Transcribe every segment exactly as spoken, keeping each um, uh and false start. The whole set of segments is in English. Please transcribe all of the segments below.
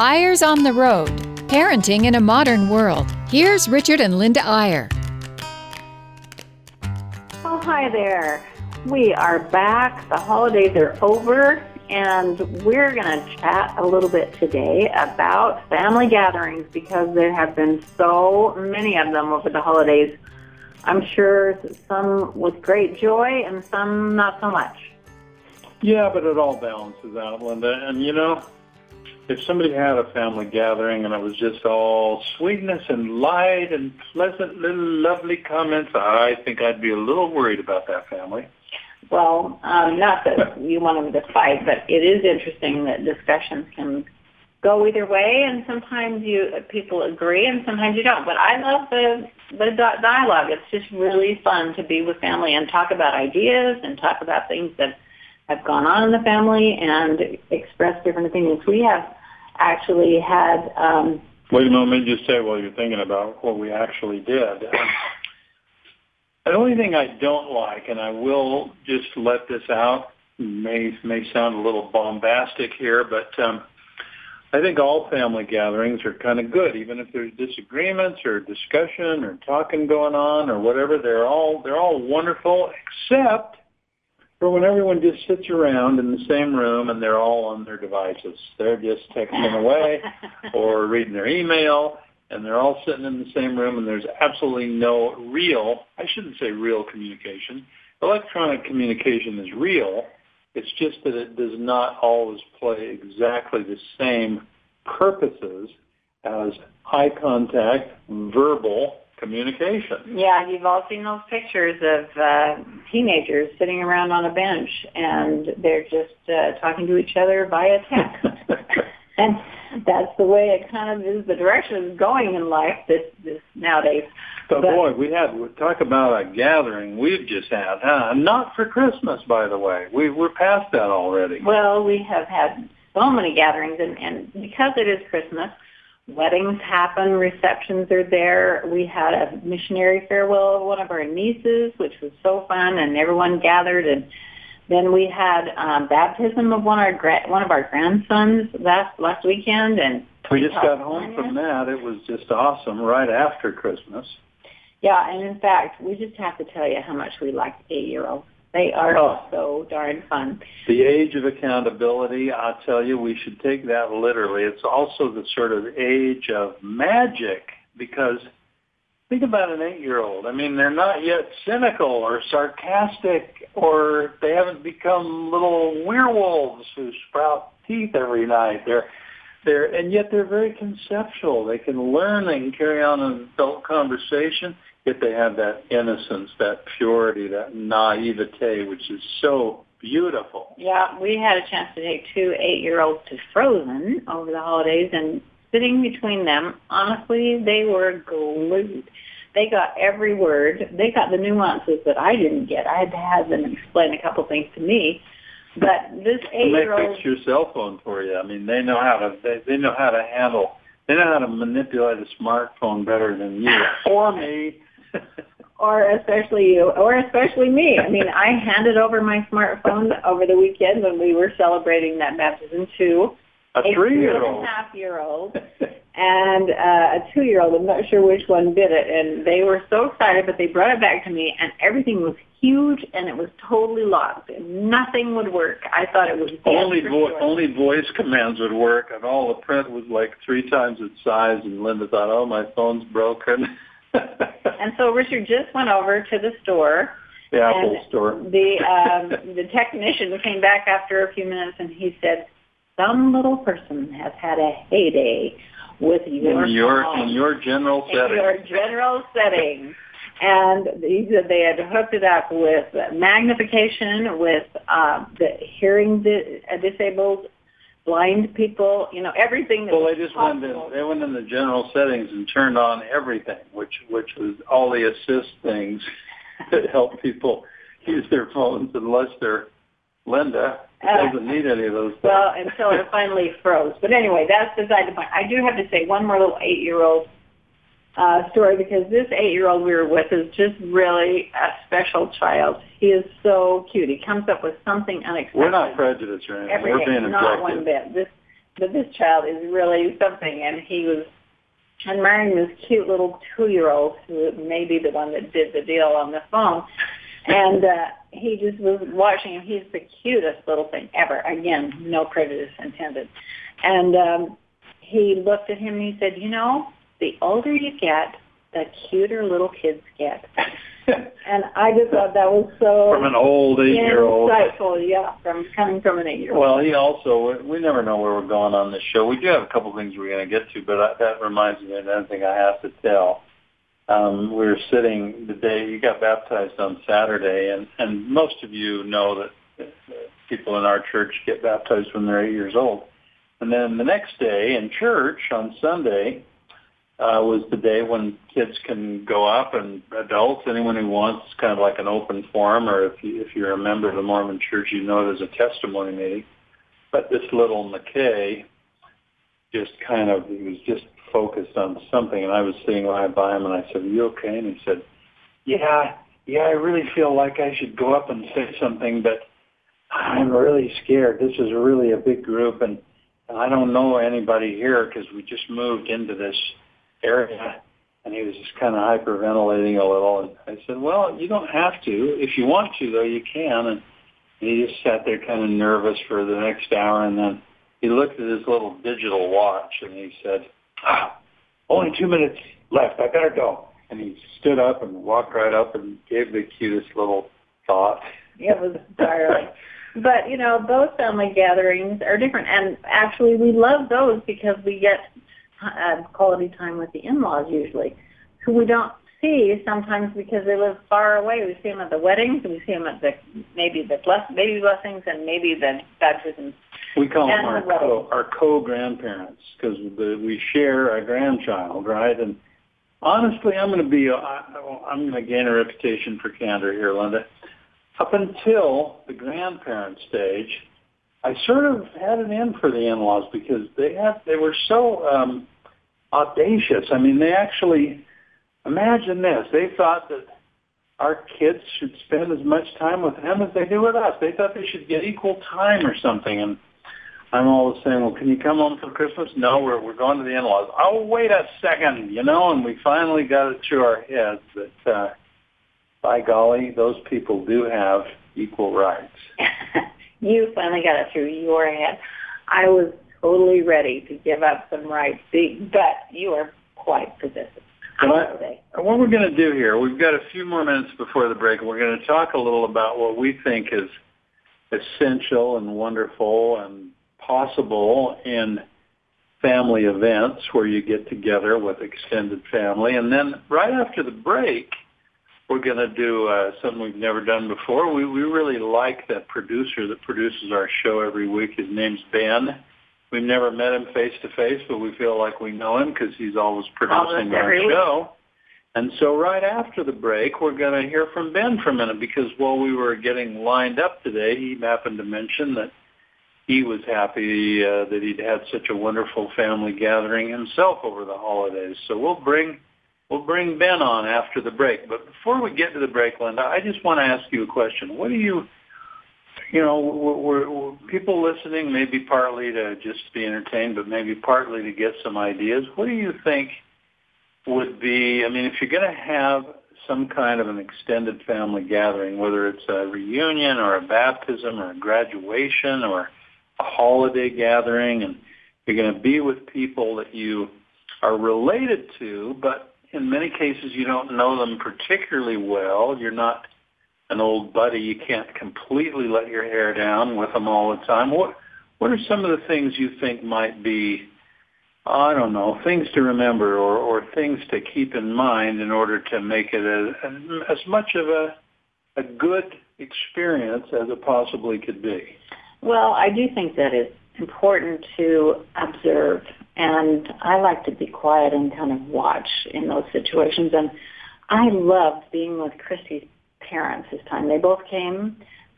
Eyre's on the Road, Parenting in a Modern World. Here's Richard and Linda Eyre. Oh, hi there. We are back. The holidays are over, and we're going to chat a little bit today about family gatherings because there have been so many of them over the holidays. I'm sure some with great joy and some not so much. Yeah, but it all balances out, Linda. And, you know, if somebody had a family gathering and it was just all sweetness and light and pleasant little lovely comments, I think I'd be a little worried about that family. Well, um, not that you want them to fight, but it is interesting that discussions can go either way, and sometimes you people agree and sometimes you don't. But I love the, the dialogue. It's just really fun to be with family and talk about ideas and talk about things that have gone on in the family and express different opinions. We have actually had... Um, Wait a moment, just say while you're thinking about what we actually did. The only thing I don't like, and I will just let this out, may may sound a little bombastic here, but um, I think all family gatherings are kind of good, even if there's disagreements or discussion or talking going on or whatever. They're all they're all wonderful, except for when everyone just sits around in the same room and they're all on their devices. They're just texting away or reading their email. And they're all sitting in the same room, and there's absolutely no real, I shouldn't say real communication. Electronic communication is real. It's just that it does not always play exactly the same purposes as eye contact, verbal communication. Yeah, you've all seen those pictures of uh, teenagers sitting around on a bench, and they're just uh, talking to each other via text. And that's the way it kind of is, the direction it's going in life this, this nowadays. But, but boy, we had, we talk about a gathering we've just had, huh? Not for Christmas, by the way. We, we're past that already. Well, we have had so many gatherings, and, and because it is Christmas, weddings happen, receptions are there. We had a missionary farewell of one of our nieces, which was so fun, and everyone gathered, and then we had um, baptism of one of, our gra- one of our grandsons last last weekend, and we just got home from that. It was just awesome. Right after Christmas. Yeah, and in fact, we just have to tell you how much we like eight-year-olds. They are oh. so darn fun. The age of accountability. I tell you, we should take that literally. It's also the sort of age of magic because. Think about an eight-year-old. I mean, they're not yet cynical or sarcastic, or they haven't become little werewolves who sprout teeth every night. They're, they're, and yet they're very conceptual. They can learn, they can carry on an adult conversation, yet they have that innocence, that purity, that naivete, which is so beautiful. Yeah, we had a chance to take two eight-year-olds to Frozen over the holidays, and sitting between them, honestly, they were glued. They got every word. They got the nuances that I didn't get. I had to have them explain a couple things to me. But this eight-year-old... And they fixed your cell phone for you. I mean, they know how to, they, they know how to handle, they know how to manipulate a smartphone better than you or me. Or especially you, or especially me. I mean, I handed over my smartphone over the weekend when we were celebrating that baptism too. A three-year-old. A half-year-old and uh, a two-year-old. I'm not sure which one did it. And they were so excited, but they brought it back to me, and everything was huge, and it was totally locked. And nothing would work. I thought it was only vo- Only voice commands would work, and all the print was like three times its size, and Linda thought, oh, my phone's broken. And so Richard just went over to the store. The Apple store. The, um, the technician came back after a few minutes, and he said, some little person has had a heyday with your in your phone. In your general setting. In your general setting. And he said they had hooked it up with magnification, with uh, the hearing di- disabled, blind people, you know, everything that well, was they just went in, they went in the general settings and turned on everything, which, which was all the assist things that help people use their phones unless they're Linda. Uh, doesn't need any of those things. Well, until it finally froze. But anyway, that's beside the point. I do have to say one more little eight-year-old uh, story because this eight-year-old we were with is just really a special child. He is so cute. He comes up with something unexpected. We're not prejudiced or anything. Every we're day, being not objective. Not one bit. This but this child is really something. And he was admiring this cute little two-year-old who may be the one that did the deal on the phone. And uh, he just was watching him. He's the cutest little thing ever. Again, no prejudice intended. And um, he looked at him and he said, you know, the older you get, the cuter little kids get. And I just thought that was so from an old eight-year-old. Insightful, yeah, from coming from an eight-year-old. Well, he also, we never know where we're going on this show. We do have a couple things we're going to get to, but I, that reminds me of another thing I have to tell. Um, we were sitting the day you got baptized on Saturday, and, and most of you know that people in our church get baptized when they're eight years old. And then the next day in church on Sunday, Uh, was the day when kids can go up and adults, anyone who wants, kind of like an open forum, or if you, if you're a member of the Mormon Church, you know there's a testimony meeting. But this little McKay just kind of, he was just focused on something, and I was sitting right by him, and I said, are you okay? And he said, yeah, yeah, I really feel like I should go up and say something, but I'm really scared. This is really a big group, and I don't know anybody here because we just moved into this area, and he was just kind of hyperventilating a little. And I said, well, you don't have to. If you want to, though, you can. And he just sat there kind of nervous for the next hour, and then he looked at his little digital watch, and he said, ah, only two minutes left. I better go. And he stood up and walked right up and gave the cutest little thought. It was darling. But, you know, those family gatherings are different, and actually we love those because we get Uh, quality time with the in-laws usually, who we don't see sometimes because they live far away. We see them at the weddings, and we see them at the maybe the bless, baby blessings and maybe the baptisms. We call them our, the co, our co-grandparents because we share a grandchild, right? And honestly, I'm going to be, I'm going to gain a reputation for candor here, Linda. Up until the grandparent stage, I sort of had it in for the in-laws because they had, they were so um, audacious. I mean, they actually, imagine this, they thought that our kids should spend as much time with them as they do with us. They thought they should get equal time or something. And I'm always saying, well, can you come home for Christmas? No, we're, we're going to the in-laws. Oh, wait a second, you know, and we finally got it through our heads that, uh, by golly, those people do have equal rights. You finally got it through your head. I was totally ready to give up some rights, but you are quite possessive. I, what we're going to do here, we've got a few more minutes before the break. We're going to talk a little about what we think is essential and wonderful and possible in family events where you get together with extended family. And then right after the break, we're going to do uh, something we've never done before. We we really like that producer that produces our show every week. His name's Ben. We've never met him face-to-face, but we feel like we know him because he's always producing our show. And so right after the break, we're going to hear from Ben for a minute because while we were getting lined up today, he happened to mention that he was happy uh, that he'd had such a wonderful family gathering himself over the holidays. So we'll bring... We'll bring Ben on after the break. But before we get to the break, Linda, I just want to ask you a question. What do you, you know, we're, we're, people listening maybe partly to just be entertained, but maybe partly to get some ideas. What do you think would be, I mean, if you're going to have some kind of an extended family gathering, whether it's a reunion or a baptism or a graduation or a holiday gathering, and you're going to be with people that you are related to, but in many cases, you don't know them particularly well. You're not an old buddy. You can't completely let your hair down with them all the time. What What are some of the things you think might be, I don't know, things to remember or, or things to keep in mind in order to make it a, as much of a, a good experience as it possibly could be? Well, I do think that it's important to observe. And I like to be quiet and kind of watch in those situations. And I loved being with Christy's parents this time. They both came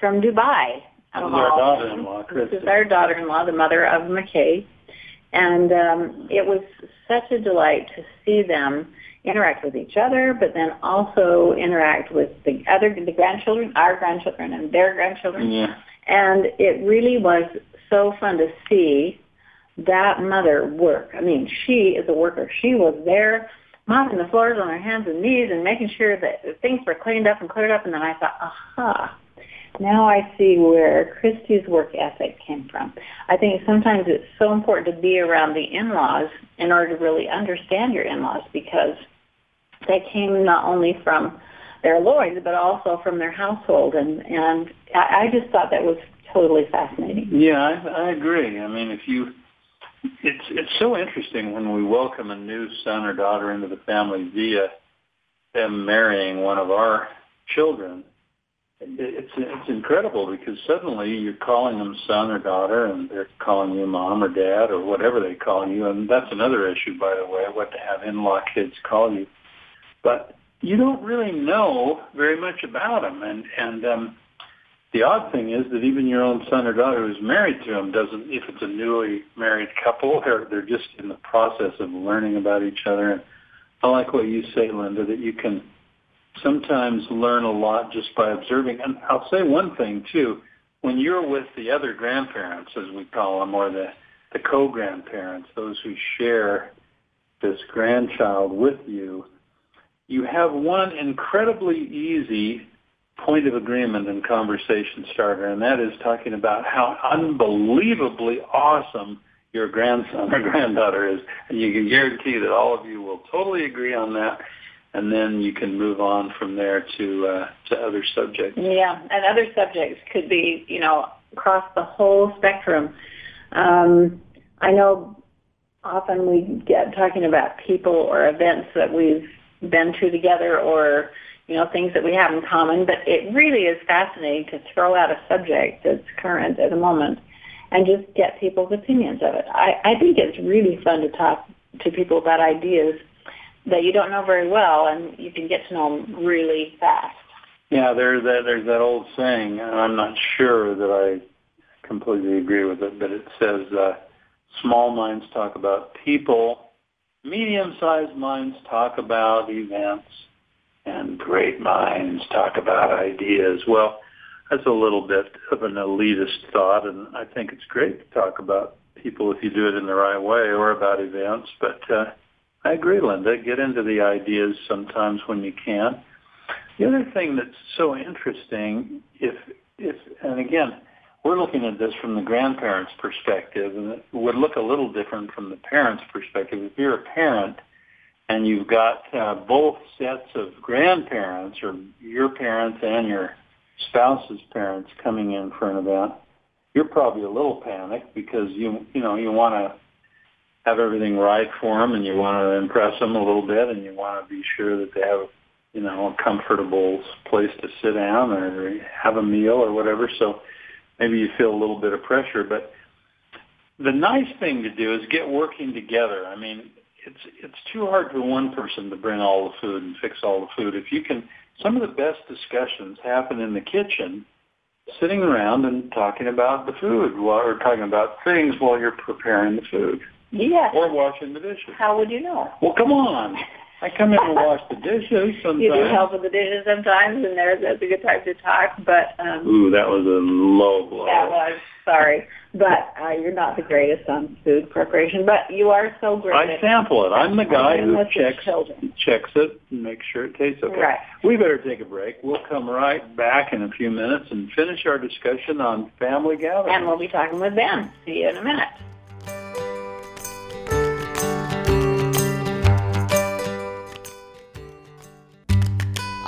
from Dubai. This is our daughter-in-law, Christy. This is our daughter-in-law, the mother of McKay. And um, it was such a delight to see them interact with each other, but then also interact with the other, the grandchildren, our grandchildren and their grandchildren. Yeah. And it really was so fun to see that mother work. I mean, she is a worker. She was there mopping the floors on her hands and knees and making sure that things were cleaned up and cleared up. And then I thought, aha, now I see where Christy's work ethic came from. I think sometimes it's so important to be around the in-laws in order to really understand your in-laws, because they came not only from their lords but also from their household. And, and I, I just thought that was totally fascinating. Yeah, I, I agree. I mean, if you... It's it's so interesting when we welcome a new son or daughter into the family via them marrying one of our children. It's it's incredible, because suddenly you're calling them son or daughter, and they're calling you mom or dad or whatever they call you. And that's another issue, by the way, what to have in-law kids call you. But you don't really know very much about them, and and um, the odd thing is that even your own son or daughter who's married to him doesn't, if it's a newly married couple, they're, they're just in the process of learning about each other. And I like what you say, Linda, that you can sometimes learn a lot just by observing. And I'll say one thing, too. When you're with the other grandparents, as we call them, or the, the co-grandparents, those who share this grandchild with you, you have one incredibly easy point of agreement and conversation starter, and that is talking about how unbelievably awesome your grandson or granddaughter is. And you can guarantee that all of you will totally agree on that, and then you can move on from there to uh, to other subjects. Yeah, and other subjects could be, you know, across the whole spectrum. Um, I know often we get talking about people or events that we've been to together, or you know, things that we have in common, but it really is fascinating to throw out a subject that's current at the moment and just get people's opinions of it. I, I think it's really fun to talk to people about ideas that you don't know very well, and you can get to know them really fast. Yeah, there's that, there's that old saying, and I'm not sure that I completely agree with it, but it says uh, small minds talk about people, medium-sized minds talk about events, and great minds talk about ideas. Well, that's a little bit of an elitist thought, and I think it's great to talk about people if you do it in the right way, or about events. But uh, I agree, Linda. Get into the ideas sometimes when you can. The other thing that's so interesting, if if and again, we're looking at this from the grandparents' perspective, and it would look a little different from the parents' perspective. If you're a parent and you've got uh, both sets of grandparents, or your parents and your spouse's parents, coming in for an event, you're probably a little panicked because you you know you want to have everything right for them, and you want to impress them a little bit, and you want to be sure that they have you know a comfortable place to sit down or have a meal or whatever. So maybe you feel a little bit of pressure, but the nice thing to do is get working together. I mean, It's it's too hard for one person to bring all the food and fix all the food. If you can, some of the best discussions happen in the kitchen, sitting around and talking about the food, or talking about things while you're preparing the food. Yes. Or washing the dishes. How would you know? Well, come on. I come in and wash the dishes sometimes. You do help with the dishes sometimes, and there's that's a good time to talk. But um, ooh, that was a low blow. That was, sorry. But uh, you're not the greatest on food preparation, but you are so great. I at sample it. I'm the guy who checks, checks it and makes sure it tastes okay. Right. We better take a break. We'll come right back in a few minutes and finish our discussion on family gatherings. And we'll be talking with Ben. See you in a minute.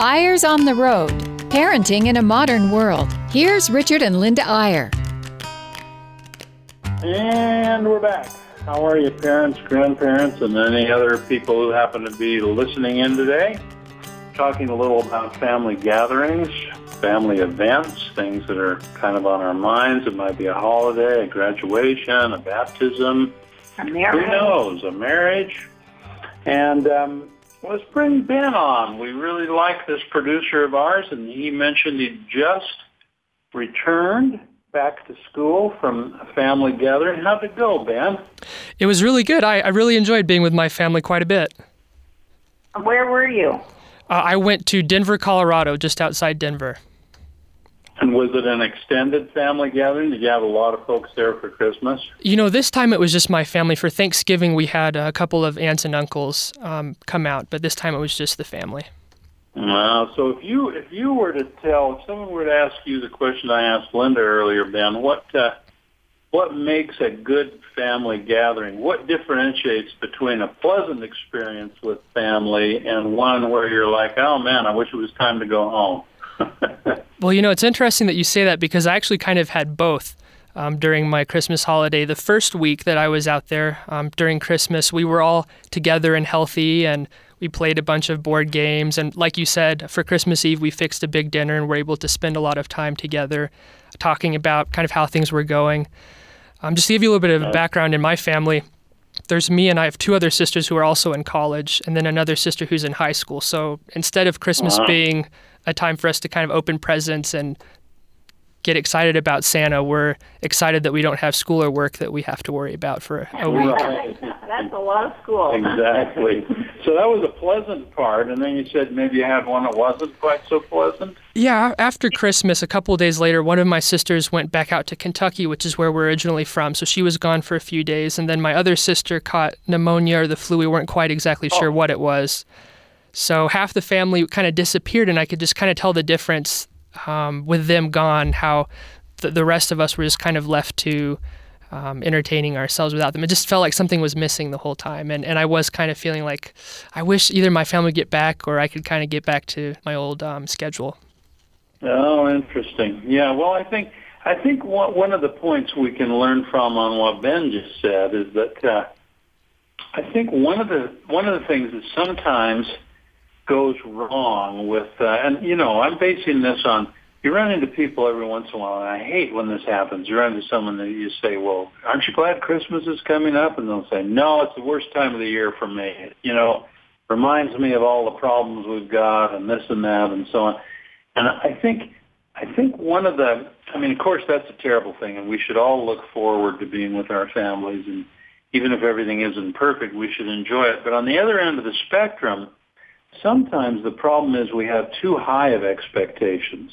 Eyre's on the Road, Parenting in a Modern World. Here's Richard and Linda Eyre. And we're back. How are you, parents, grandparents, and any other people who happen to be listening in today? Talking a little about family gatherings, family events, things that are kind of on our minds. It might be a holiday, a graduation, a baptism. A marriage. Who knows? A marriage. And um, let's bring Ben on. We really like this producer of ours, and he mentioned he just returned back to school from a family gathering. How'd it go, Ben? It was really good. I, I really enjoyed being with my family quite a bit. Where were you? Uh, I went to Denver, Colorado, just outside Denver. And was it an extended family gathering? Did you have a lot of folks there for Christmas? You know, this time it was just my family. For Thanksgiving, we had a couple of aunts and uncles um, come out, but this time it was just the family. Wow. So if you if you were to tell, if someone were to ask you the question I asked Linda earlier, Ben, what uh, what makes a good family gathering? What differentiates between a pleasant experience with family and one where you're like, oh, man, I wish it was time to go home? Well, you know, it's interesting that you say that because I actually kind of had both um, during my Christmas holiday. The first week that I was out there um, during Christmas, we were all together and healthy, and we played a bunch of board games. And like you said, for Christmas Eve, we fixed a big dinner and were able to spend a lot of time together talking about kind of how things were going. Um, just to give you a little bit of background in my family, there's me and I have two other sisters who are also in college, and then another sister who's in high school. So instead of Christmas wow. being a time for us to kind of open presents and get excited about Santa, we're excited that we don't have school or work that we have to worry about for a week. Right. That's a lot of school. Exactly. So that was a pleasant part, and then you said maybe you had one that wasn't quite so pleasant? Yeah. After Christmas, a couple of days later, one of my sisters went back out to Kentucky, which is where we're originally from, so she was gone for a few days, and then my other sister caught pneumonia or the flu. We weren't quite exactly sure oh. what it was. So half the family kind of disappeared, and I could just kind of tell the difference um, with them gone, how th- the rest of us were just kind of left to um, entertaining ourselves without them. It just felt like something was missing the whole time, and, and I was kind of feeling like I wish either my family would get back or I could kind of get back to my old um, schedule. Oh, interesting. Yeah, well, I think I think one, one of the points we can learn from on what Ben just said is that uh, I think one of the one of the things that sometimes goes wrong with, uh, and you know, I'm basing this on, you run into people every once in a while, and I hate when this happens. You run into someone that you say, well, aren't you glad Christmas is coming up? And they'll say, no, it's the worst time of the year for me. It, you know, reminds me of all the problems we've got and this and that and so on. And I think, I think one of the, I mean, of course, that's a terrible thing, and we should all look forward to being with our families, and even if everything isn't perfect, we should enjoy it. But on the other end of the spectrum, sometimes the problem is we have too high of expectations.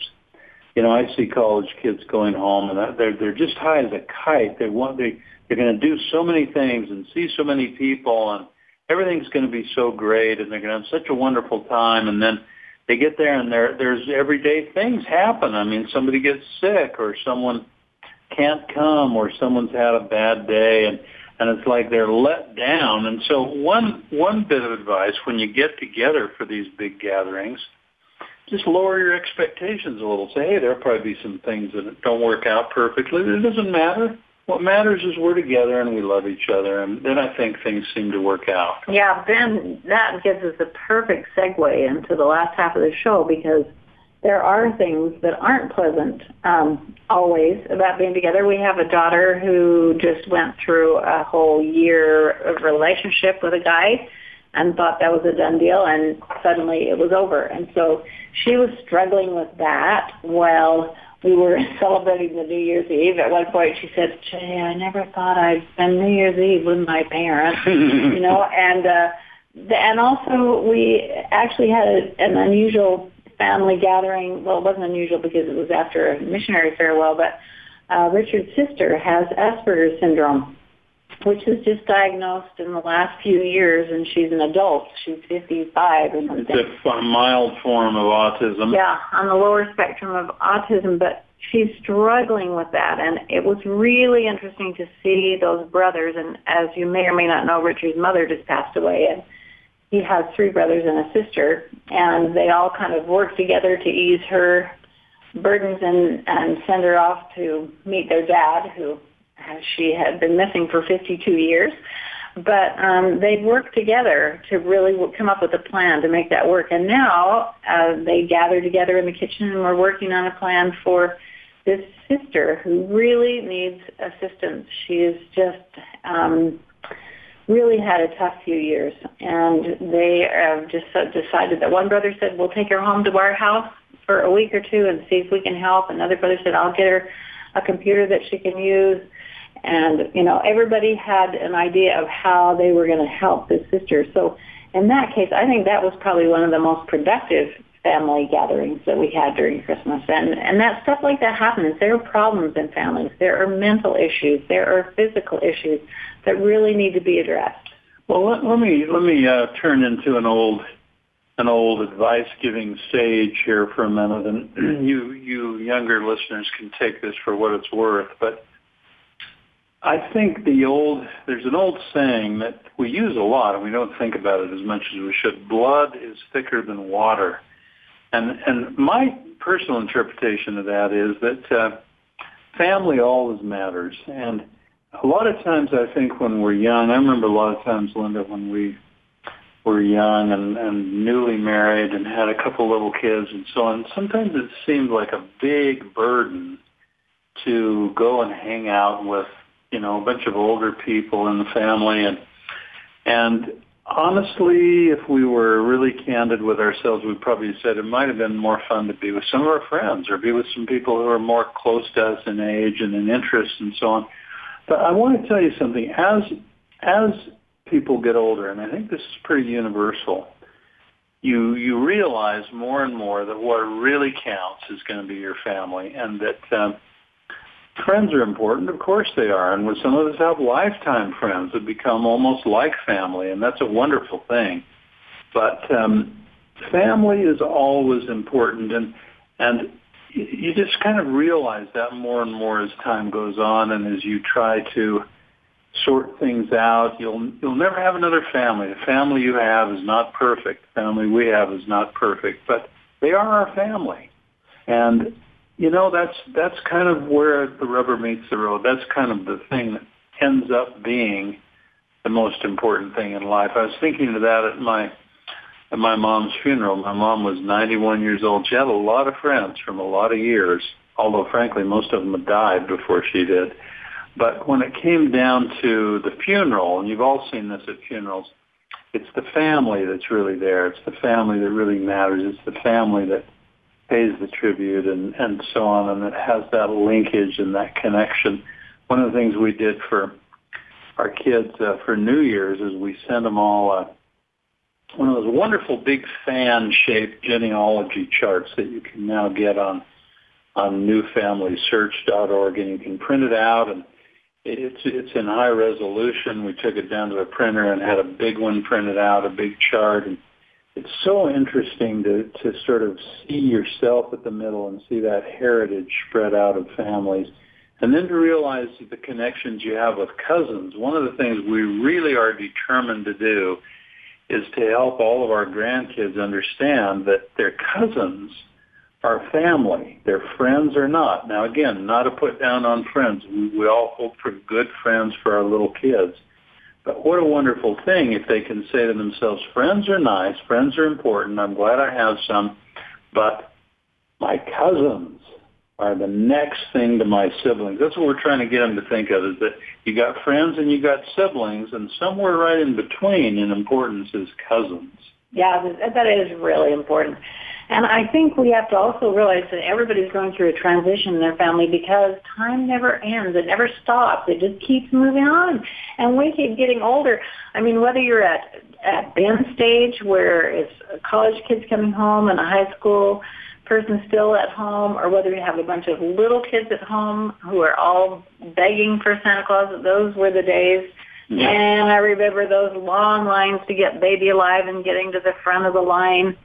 You know, I see college kids going home, and they're they're just high as a kite. They want they they're going to do so many things and see so many people, and everything's going to be so great, and they're going to have such a wonderful time. And then they get there, and there there's everyday things happen. I mean, somebody gets sick, or someone can't come, or someone's had a bad day, and. And it's like they're let down. And so one one bit of advice when you get together for these big gatherings, just lower your expectations a little. Say, hey, there'll probably be some things that don't work out perfectly. It doesn't matter. What matters is we're together and we love each other. And then I think things seem to work out. Yeah, Ben, that gives us a perfect segue into the last half of the show, because there are things that aren't pleasant um, always about being together. We have a daughter who just went through a whole year of relationship with a guy and thought that was a done deal, and suddenly it was over. And so she was struggling with that while we were celebrating the New Year's Eve. At one point she said, Jay, I never thought I'd spend New Year's Eve with my parents, you know. And, uh, and also we actually had an unusual family gathering. Well, it wasn't unusual because it was after a missionary farewell, but uh, Richard's sister has Asperger's syndrome, which was just diagnosed in the last few years, and she's an adult. She's fifty-five. And it's a, a mild form of autism. Yeah, on the lower spectrum of autism, but she's struggling with that, and it was really interesting to see those brothers, and as you may or may not know, Richard's mother just passed away, and he has three brothers and a sister, and they all kind of work together to ease her burdens and, and send her off to meet their dad, who she had been missing for fifty-two years. But um, they worked together to really come up with a plan to make that work. And now uh, they gather together in the kitchen, and we're working on a plan for this sister who really needs assistance. She is just... Um, really had a tough few years, and they uh, just decided that one brother said, we'll take her home to our house for a week or two and see if we can help. Another brother said, I'll get her a computer that she can use. And, you know, everybody had an idea of how they were going to help this sister. So in that case, I think that was probably one of the most productive family gatherings that we had during Christmas. And, and that stuff like that happens. There are problems in families. There are mental issues. There are physical issues that really need to be addressed. Well, let, let me let me uh, turn into an old an old advice-giving sage here for a minute, and you you younger listeners can take this for what it's worth. But I think the old there's an old saying that we use a lot, and we don't think about it as much as we should. Blood is thicker than water, and and my personal interpretation of that is that uh, family always matters. And a lot of times I think when we're young, I remember a lot of times, Linda, when we were young and, and newly married and had a couple little kids and so on, sometimes it seemed like a big burden to go and hang out with, you know, a bunch of older people in the family. And and honestly, if we were really candid with ourselves, we probably said it might have been more fun to be with some of our friends or be with some people who are more close to us in age and in interest and so on. But I want to tell you something. As as people get older, and I think this is pretty universal, you you realize more and more that what really counts is going to be your family, and that um, friends are important. Of course they are. And with some of us have lifetime friends that become almost like family, and that's a wonderful thing. But um, family is always important, and and. You just kind of realize that more and more as time goes on, and as you try to sort things out, you'll you'll never have another family. The family you have is not perfect. The family we have is not perfect, but they are our family. And you know, that's that's kind of where the rubber meets the road. That's kind of the thing that ends up being the most important thing in life. I was thinking of that at my At my mom's funeral. My mom was ninety-one years old. She had a lot of friends from a lot of years, although, frankly, most of them had died before she did. But when it came down to the funeral, and you've all seen this at funerals, it's the family that's really there. It's the family that really matters. It's the family that pays the tribute and, and so on, and that has that linkage and that connection. One of the things we did for our kids uh, for New Year's is we sent them all a one of those wonderful big fan-shaped genealogy charts that you can now get on on New Family Search dot org, and you can print it out, and it's it's in high resolution. We took it down to the printer and had a big one printed out, a big chart, and it's so interesting to, to sort of see yourself at the middle and see that heritage spread out of families, and then to realize the connections you have with cousins. One of the things we really are determined to do is to help all of our grandkids understand that their cousins are family. Their friends are not. Now, again, not a put down on friends. We, we all hope for good friends for our little kids. But what a wonderful thing if they can say to themselves, friends are nice, friends are important, I'm glad I have some, but my cousins are the next thing to my siblings. That's what we're trying to get them to think of, is that you got friends and you got siblings, and somewhere right in between in importance is cousins. Yeah, that is really important. And I think we have to also realize that everybody's going through a transition in their family because time never ends. It never stops. It just keeps moving on. And we keep getting older. I mean, whether you're at, at Ben stage, where it's college kids coming home and a high school person still at home, or whether you have a bunch of little kids at home who are all begging for Santa Claus, those were the days. Yeah. And I remember those long lines to get Baby Alive and getting to the front of the line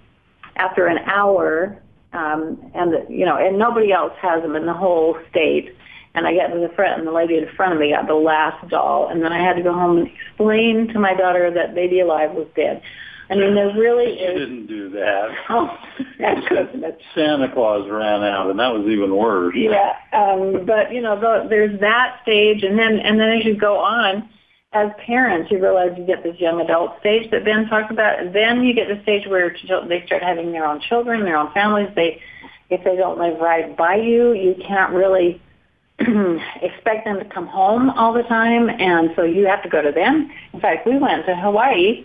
after an hour, um, and the, you know, and nobody else has them in the whole state. And I got to the front, and the lady in front of me got the last doll, and then I had to go home and explain to my daughter that Baby Alive was dead. I mean, there really is. You didn't do that. Oh, that Santa Claus ran out, and that was even worse. Yeah, um, but you know, the, there's that stage, and then and then as you go on, as parents, you realize you get this young adult stage that Ben talked about. And then you get the stage where they start having their own children, their own families. They, if they don't live right by you, you can't really expect them to come home all the time, and so you have to go to them. In fact, we went to Hawaii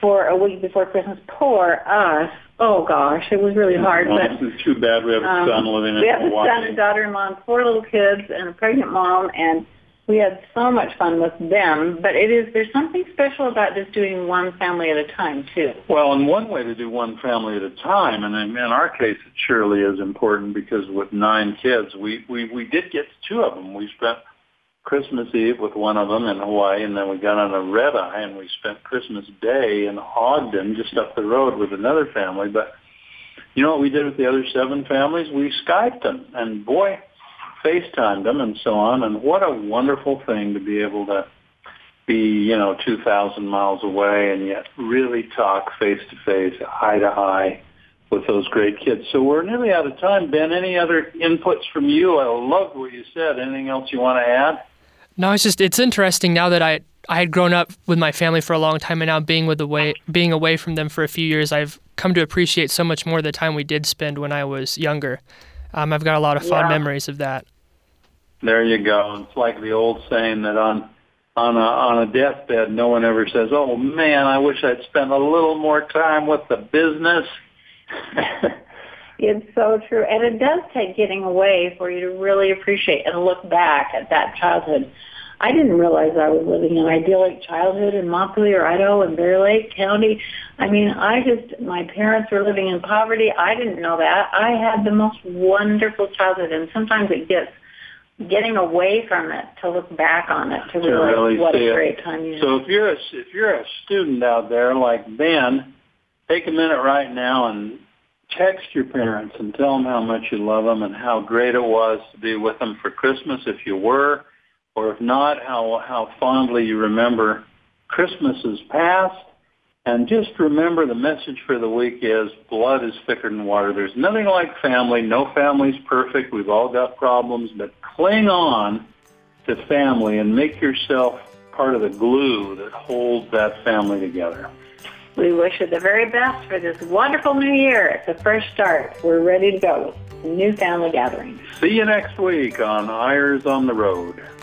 for a week before Christmas. Poor us. Oh, gosh, it was really hard. Well, but this is too bad. We have a son um, living in Hawaii. We have a son and daughter-in-law and four little kids and a pregnant mom, and We had so much fun with them, but it is there's something special about just doing one family at a time, too. Well, and one way to do one family at a time, and in our case, it surely is important because with nine kids, we, we, we did get two of them. We spent Christmas Eve with one of them in Hawaii, and then we got on a red-eye, and we spent Christmas Day in Ogden, just up the road with another family. But you know what we did with the other seven families? We Skyped them, and boy, FaceTimed them and so on, and what a wonderful thing to be able to be, you know, two thousand miles away and yet really talk face-to-face, eye-to-eye with those great kids. So we're nearly out of time. Ben, any other inputs from you? I loved what you said. Anything else you want to add? No, it's just, it's interesting now that I, I had grown up with my family for a long time, and now being, with away, being away from them for a few years, I've come to appreciate so much more the time we did spend when I was younger. Um, I've got a lot of fond yeah. memories of that. There you go. It's like the old saying that on on a, on a deathbed, no one ever says, "Oh man, I wish I'd spent a little more time with the business." It's so true, and it does take getting away for you to really appreciate and look back at that childhood. I didn't realize I was living an idyllic childhood in Montpelier, Idaho, and Bear Lake County. I mean, I just, my parents were living in poverty. I didn't know that. I had the most wonderful childhood, and sometimes it gets getting away from it to look back on it to realize really what a great it. time you had. So if you're, a, if you're a student out there like Ben, take a minute right now and text your parents and tell them how much you love them and how great it was to be with them for Christmas if you were. Or if not, how how fondly you remember Christmases past. And just remember the message for the week is blood is thicker than water. There's nothing like family. No family's perfect. We've all got problems. But cling on to family and make yourself part of the glue that holds that family together. We wish you the very best for this wonderful new year. It's a fresh start. We're ready to go. New family gathering. See you next week on Eyre's on the Road.